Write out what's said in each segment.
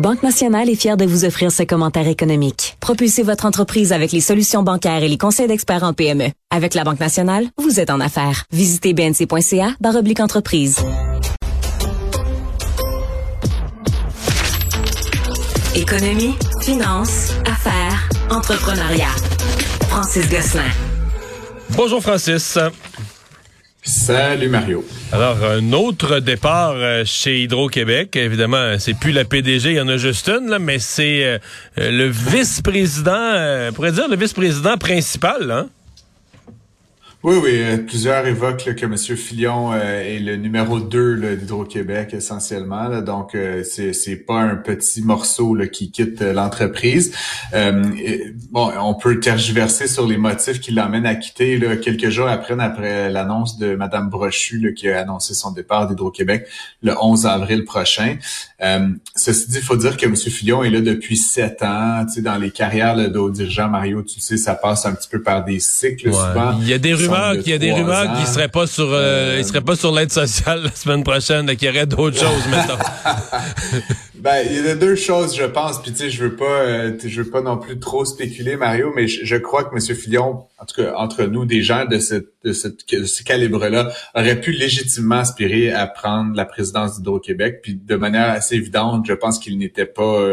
Banque Nationale est fière de vous offrir ce commentaire économique. Propulsez votre entreprise avec les solutions bancaires et les conseils d'experts en PME. Avec la Banque Nationale, vous êtes en affaires. Visitez bnc.ca/entreprise. Économie, finances, affaires, entrepreneuriat. Francis Gosselin. Bonjour Francis. Salut Mario. Alors, un autre départ chez Hydro-Québec. Évidemment, c'est plus la PDG, il y en a juste une, là, mais c'est le vice-président, on pourrait dire le vice-président principal, hein? Oui. Plusieurs évoquent là, que M. Fillon est le numéro 2 d'Hydro-Québec essentiellement. Là, donc, c'est pas un petit morceau là, qui quitte l'entreprise. Bon, on peut tergiverser sur les motifs qui l'emmènent à quitter là, quelques jours après l'annonce de Mme Brochu là, qui a annoncé son départ d'Hydro-Québec le 11 avril prochain. Ceci dit, il faut dire que M. Fillon est là depuis 7 ans. Tu sais, dans les carrières d'autres dirigeants, Mario, tu sais, ça passe un petit peu par des cycles souvent. Il y a des rumeurs qu'il serait pas sur il serait pas sur l'aide sociale la semaine prochaine, qu'il y aurait d'autres choses maintenant. Ben, il y a deux choses, je pense, puis tu sais, je veux pas non plus trop spéculer, Mario, mais je crois que M. Fillon, en tout cas entre nous, des gens de ce calibre-là, aurait pu légitimement aspirer à prendre la présidence d'Hydro-Québec, puis de manière assez évidente, je pense qu'il n'était pas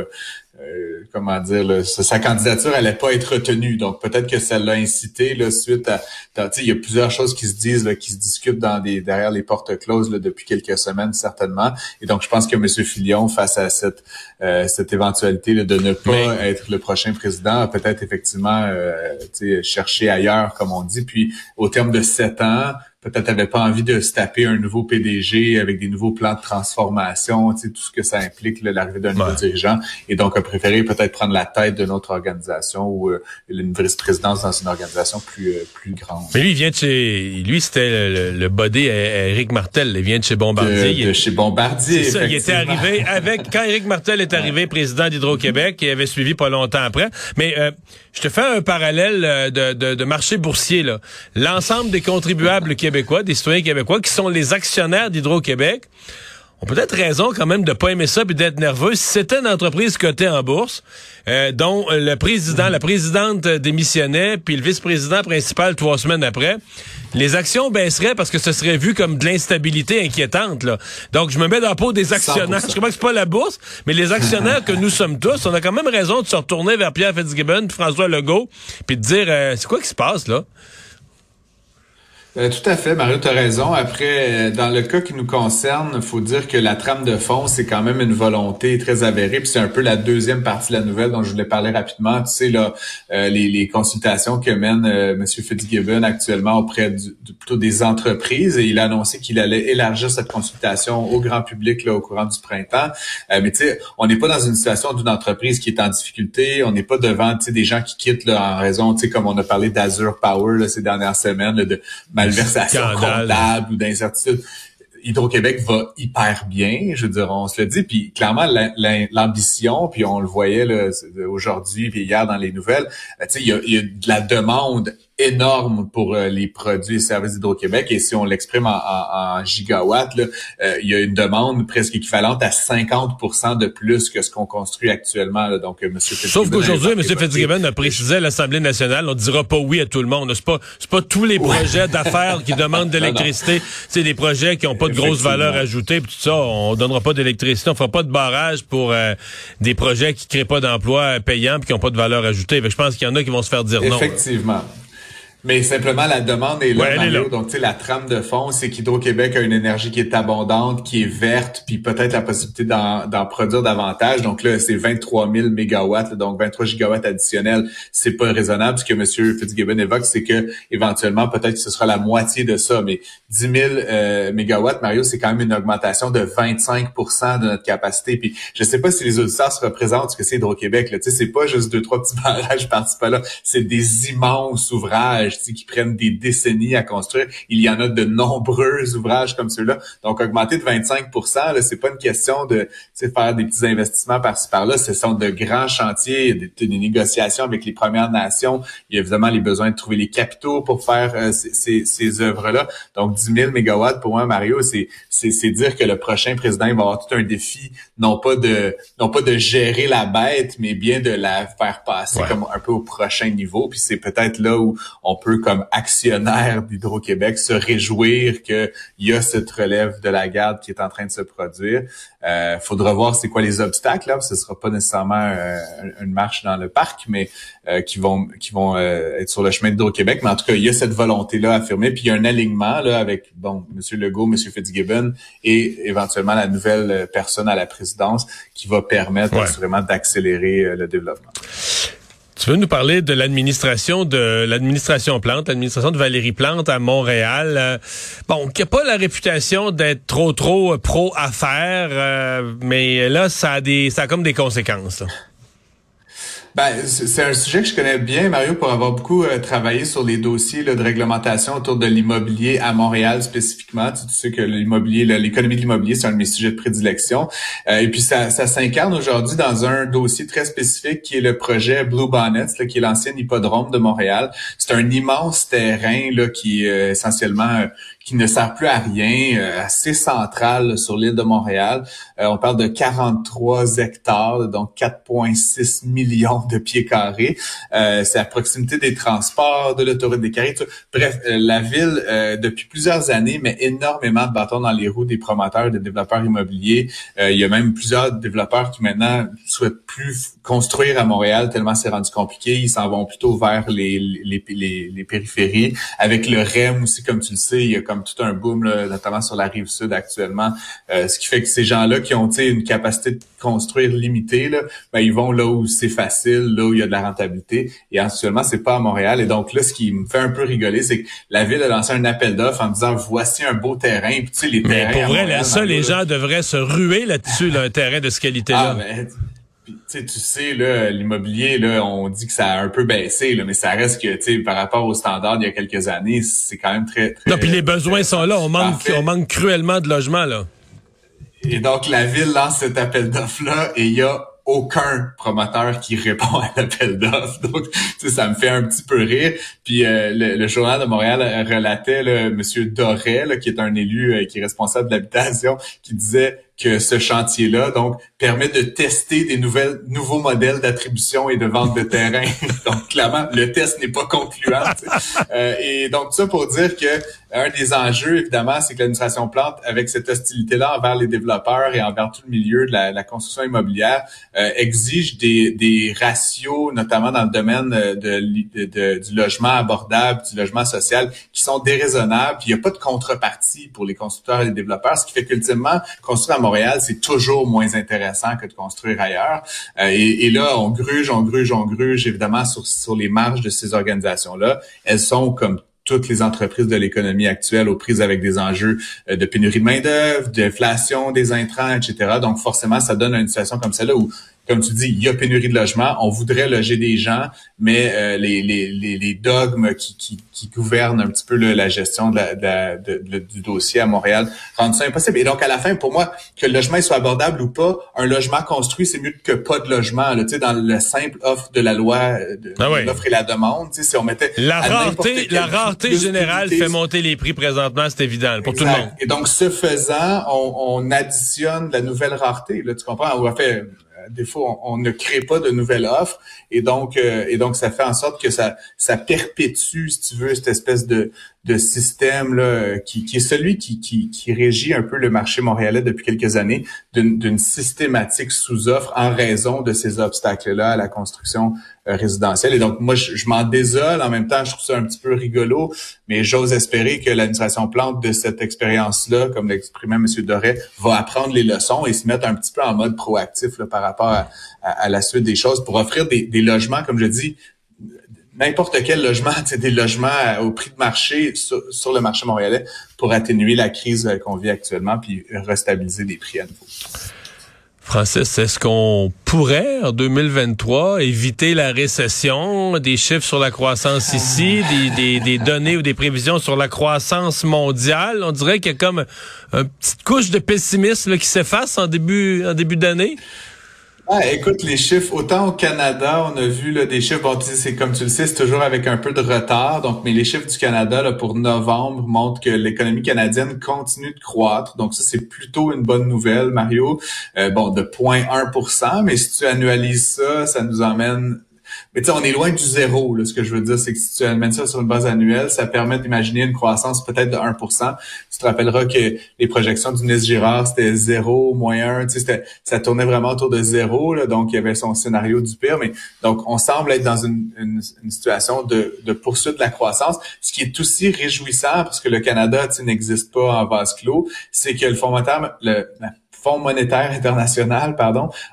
sa candidature allait pas être retenue. Donc peut-être que ça l'a incité là, suite à, tu sais, il y a plusieurs choses qui se disent là, qui se discutent derrière les portes closes là, depuis quelques semaines certainement. Et donc je pense que M. Fillon, face à cette éventualité là, de ne pas être le prochain président, a peut-être effectivement cherché ailleurs, comme on dit. Puis au terme de 7 ans, peut-être avait pas envie de se taper un nouveau PDG avec des nouveaux plans de transformation, tu sais, tout ce que ça implique, là, l'arrivée d'un nouveau dirigeant. Et donc, a préféré peut-être prendre la tête d'une autre organisation ou une vice-présidence dans une organisation plus grande. Mais lui, il vient de chez... Lui, c'était le body à Eric Martel. Il vient de chez Bombardier. Chez Bombardier, c'est ça, il était arrivé avec... Quand Eric Martel est arrivé président d'Hydro-Québec, il avait suivi pas longtemps après. Mais je te fais un parallèle de marché boursier, là. L'ensemble des contribuables québécois, des citoyens québécois qui sont les actionnaires d'Hydro-Québec, ont peut-être raison quand même de pas aimer ça puis d'être nerveux. Si c'était une entreprise cotée en bourse, dont le président, la présidente démissionnait, puis le vice-président principal 3 semaines après, les actions baisseraient parce que ce serait vu comme de l'instabilité inquiétante, là. Donc, je me mets dans la peau des actionnaires. 100%. Je comprends que c'est pas la bourse, mais les actionnaires que nous sommes tous, on a quand même raison de se retourner vers Pierre Fitzgibbon, François Legault, puis de dire, c'est quoi qui se passe, là? Tout à fait, Mario, tu as raison. Après, dans le cas qui nous concerne, faut dire que la trame de fond, c'est quand même une volonté très avérée. Puis c'est un peu la deuxième partie de la nouvelle dont je voulais parler rapidement. Tu sais, là, les consultations que mène M. Fitzgibbon actuellement auprès plutôt des entreprises. Et il a annoncé qu'il allait élargir cette consultation au grand public là, au courant du printemps. Mais tu sais, on n'est pas dans une situation d'une entreprise qui est en difficulté. On n'est pas devant, tu sais, des gens qui quittent là, en raison, tu sais, comme on a parlé d'Azure Power là, ces dernières semaines, là, de malversation comptable ou d'incertitude. Hydro-Québec va hyper bien, je veux dire, on se le dit, puis clairement l'ambition, puis on le voyait là, aujourd'hui puis hier dans les nouvelles, tu sais, il y a de la demande énorme pour les produits et services d'Hydro-Québec, et si on l'exprime en gigawatts, là, il y a une demande presque équivalente à 50% de plus que ce qu'on construit actuellement. Là. Donc, M. Fitzgibbon... Sauf qu'aujourd'hui, M. Fitzgibbon a précisé à l'Assemblée nationale, on dira pas oui à tout le monde. C'est pas tous les projets d'affaires qui demandent d'électricité. C'est des projets qui n'ont pas de grosse valeur ajoutée, puis tout ça, on donnera pas d'électricité, on fera pas de barrage pour des projets qui créent pas d'emplois payants puis qui n'ont pas de valeur ajoutée. Je pense qu'il y en a qui vont se faire dire non. Effectivement. Mais simplement, la demande est là, ouais, Mario. Est là. Donc, tu sais, la trame de fond, c'est qu'Hydro-Québec a une énergie qui est abondante, qui est verte, puis peut-être la possibilité d'en produire davantage. Donc là, c'est 23 000 mégawatts, donc 23 gigawatts additionnels. C'est pas raisonnable. Ce que M. Fitzgibbon évoque, c'est que éventuellement, peut-être que ce sera la moitié de ça. Mais 10 000 mégawatts, Mario, c'est quand même une augmentation de 25% de notre capacité. Puis je sais pas si les auditeurs se représentent ce que c'est Hydro-Québec. Tu sais, c'est pas juste 2-3 petits barrages par-ci par-là. C'est des immenses ouvrages. ouvrages qui prennent des décennies à construire. Il y en a de nombreux ouvrages comme ceux-là. Donc, augmenter de 25%, là, c'est pas une question de faire des petits investissements par-ci, par-là. Ce sont de grands chantiers. Il y a des négociations avec les Premières Nations. Il y a évidemment les besoins de trouver les capitaux pour faire ces œuvres-là. Donc, 10 000 mégawatts, pour moi, Mario, c'est dire que le prochain président il va avoir tout un défi, non pas de gérer la bête, mais bien de la faire passer comme un peu au prochain niveau. Puis c'est peut-être là où on peut, comme actionnaire d'Hydro-Québec, se réjouir qu'il y a cette relève de la garde qui est en train de se produire. Faudra voir c'est quoi les obstacles, là, parce que ce sera pas nécessairement une marche dans le parc, mais qui vont être sur le chemin d'Hydro-Québec. Mais en tout cas, il y a cette volonté-là affirmée. Puis il y a un alignement là avec M. Legault, M. Fitzgibbon et éventuellement la nouvelle personne à la présidence qui va permettre assurément d'accélérer le développement. Tu veux nous parler de l'administration Plante, l'administration de Valérie Plante à Montréal. Bon, qui n'a pas la réputation d'être trop pro-affaires, mais là, ça a comme des conséquences, là. Ben, c'est un sujet que je connais bien, Mario, pour avoir beaucoup travaillé sur les dossiers de réglementation autour de l'immobilier à Montréal spécifiquement. Tu sais que l'économie de l'immobilier, c'est un de mes sujets de prédilection. Et puis, ça s'incarne aujourd'hui dans un dossier très spécifique qui est le projet Blue Bonnets, là, qui est l'ancien hippodrome de Montréal. C'est un immense terrain là qui est essentiellement... qui ne sert plus à rien, assez central sur l'île de Montréal. On parle de 43 hectares, donc 4,6 millions de pieds carrés. C'est à proximité des transports, de l'autoroute des Carrières. Bref, la ville, depuis plusieurs années, met énormément de bâtons dans les roues des promoteurs, des développeurs immobiliers. Il y a même plusieurs développeurs qui maintenant souhaitent plus construire à Montréal tellement c'est rendu compliqué. Ils s'en vont plutôt vers les périphéries. Avec le REM aussi, comme tu le sais, il y a comme tout un boom, là, notamment sur la Rive-Sud actuellement. Ce qui fait que ces gens-là qui ont une capacité de construire limitée, là, ben, ils vont là où c'est facile, là où il y a de la rentabilité. Et actuellement, c'est pas à Montréal. Et donc là, ce qui me fait un peu rigoler, c'est que la Ville a lancé un appel d'offres en disant « Voici un beau terrain. » Puis, tu sais, les terrains... Mais pour vrai, là, ça, les gens devraient se ruer là-dessus, là, un terrain de cette qualité-là. Ah, ben... Tu sais, là, l'immobilier, là, on dit que ça a un peu baissé, là, mais ça reste que, par rapport aux standards d'il y a quelques années, c'est quand même très, très... Non, puis les besoins sont là. On manque cruellement de logements, là. Et donc, la Ville lance cet appel d'offres-là et il y a aucun promoteur qui répond à l'appel d'offres. Donc, ça me fait un petit peu rire. Puis le Journal de Montréal relatait là, M. Doré, là, qui est un élu qui est responsable de l'habitation, qui disait que ce chantier-là, donc, permet de tester des nouveaux modèles d'attribution et de vente de terrain. Donc, clairement, le test n'est pas concluant. Et donc, ça pour dire que un des enjeux, évidemment, c'est que l'administration Plante, avec cette hostilité-là envers les développeurs et envers tout le milieu de la construction immobilière, exige des ratios, notamment dans le domaine du logement abordable, du logement social, qui sont déraisonnables. Puis, il n'y a pas de contrepartie pour les constructeurs et les développeurs, ce qui fait qu'ultimement, construire à Montréal, c'est toujours moins intéressant que de construire ailleurs. Et là, on gruge, évidemment, sur les marges de ces organisations-là. Elles sont comme toutes les entreprises de l'économie actuelle aux prises avec des enjeux de pénurie de main-d'œuvre, d'inflation, des intrants, etc. Donc, forcément, ça donne une situation comme celle-là où, comme tu dis, il y a pénurie de logements, on voudrait loger des gens, mais les dogmes qui gouvernent un petit peu la gestion du dossier à Montréal rendent ça impossible. Et donc, à la fin, pour moi, que le logement soit abordable ou pas, un logement construit, c'est mieux que pas de logement. Tu sais, dans la simple offre de la loi, l'offre et la demande, tu sais, si on mettait... La rareté générale fait monter les prix présentement, c'est évident, pour tout le monde. Et donc, ce faisant, on additionne la nouvelle rareté, là, tu comprends? Des fois, on ne crée pas de nouvelles offres et donc ça fait en sorte que ça perpétue, si tu veux, cette espèce de système là qui est celui qui régit un peu le marché montréalais depuis quelques années, d'une systématique sous-offre en raison de ces obstacles-là à la construction résidentielle. Et donc, moi, je m'en désole. En même temps, je trouve ça un petit peu rigolo, mais j'ose espérer que l'administration Plante de cette expérience-là, comme l'exprimait M. Doré, va apprendre les leçons et se mettre un petit peu en mode proactif là, par rapport à la suite des choses pour offrir des logements, comme je dis, n'importe quel logement, des logements au prix de marché sur le marché montréalais pour atténuer la crise qu'on vit actuellement puis restabiliser les prix à nouveau. Francis, est-ce qu'on pourrait, en 2023, éviter la récession, des chiffres sur la croissance ici, des données ou des prévisions sur la croissance mondiale? On dirait qu'il y a comme une petite couche de pessimisme là, qui s'efface en début d'année. Ah, écoute, les chiffres, autant au Canada, on a vu là, des chiffres, bon, c'est comme tu le sais, c'est toujours avec un peu de retard, donc, mais les chiffres du Canada là, pour novembre montrent que l'économie canadienne continue de croître, donc ça c'est plutôt une bonne nouvelle, Mario, bon, de 0,1%, mais si tu annualises ça, ça nous emmène... Mais tu sais, on est loin du zéro, là. Ce que je veux dire, c'est que si tu amènes ça sur une base annuelle, ça permet d'imaginer une croissance peut-être de 1%. Tu te rappelleras que les projections du ministre Girard, c'était 0, moins 1, tu sais, ça tournait vraiment autour de 0, là. Donc, il y avait son scénario du pire, mais donc, on semble être dans une situation de poursuite de la croissance. Ce qui est aussi réjouissant, parce que le Canada, tu sais, n'existe pas en vase clos, c'est que le Fonds monétaire, Fonds monétaire international,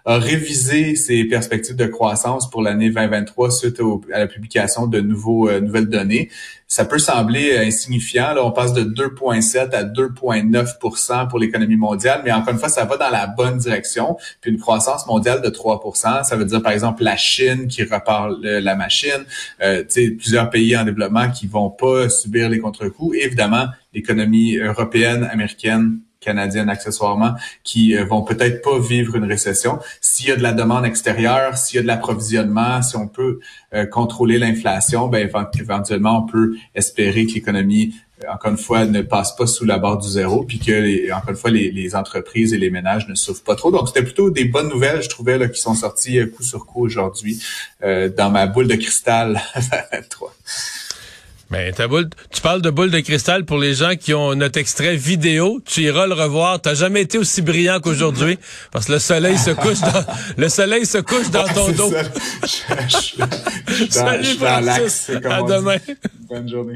a révisé ses perspectives de croissance pour l'année 2023 suite à la publication de nouvelles données. Ça peut sembler insignifiant. Là, on passe de 2,7 à 2,9% pour l'économie mondiale, mais encore une fois, ça va dans la bonne direction. Puis une croissance mondiale de 3%, ça veut dire, par exemple, la Chine qui repart la machine, plusieurs pays en développement qui vont pas subir les contre-coups. Et évidemment, l'économie européenne, américaine, canadiennes accessoirement, qui vont peut-être pas vivre une récession. S'il y a de la demande extérieure, s'il y a de l'approvisionnement, si on peut contrôler l'inflation, ben éventuellement, on peut espérer que l'économie, encore une fois, ne passe pas sous la barre du zéro, puis que, encore une fois, les entreprises et les ménages ne souffrent pas trop. Donc, c'était plutôt des bonnes nouvelles, je trouvais, là, qui sont sorties coup sur coup aujourd'hui dans ma boule de cristal à 23. Ben, tu parles de boule de cristal pour les gens qui ont notre extrait vidéo. Tu iras le revoir. T'as jamais été aussi brillant qu'aujourd'hui parce que le soleil se couche dans, ton dos. Salut Francis. À demain. Bonne journée.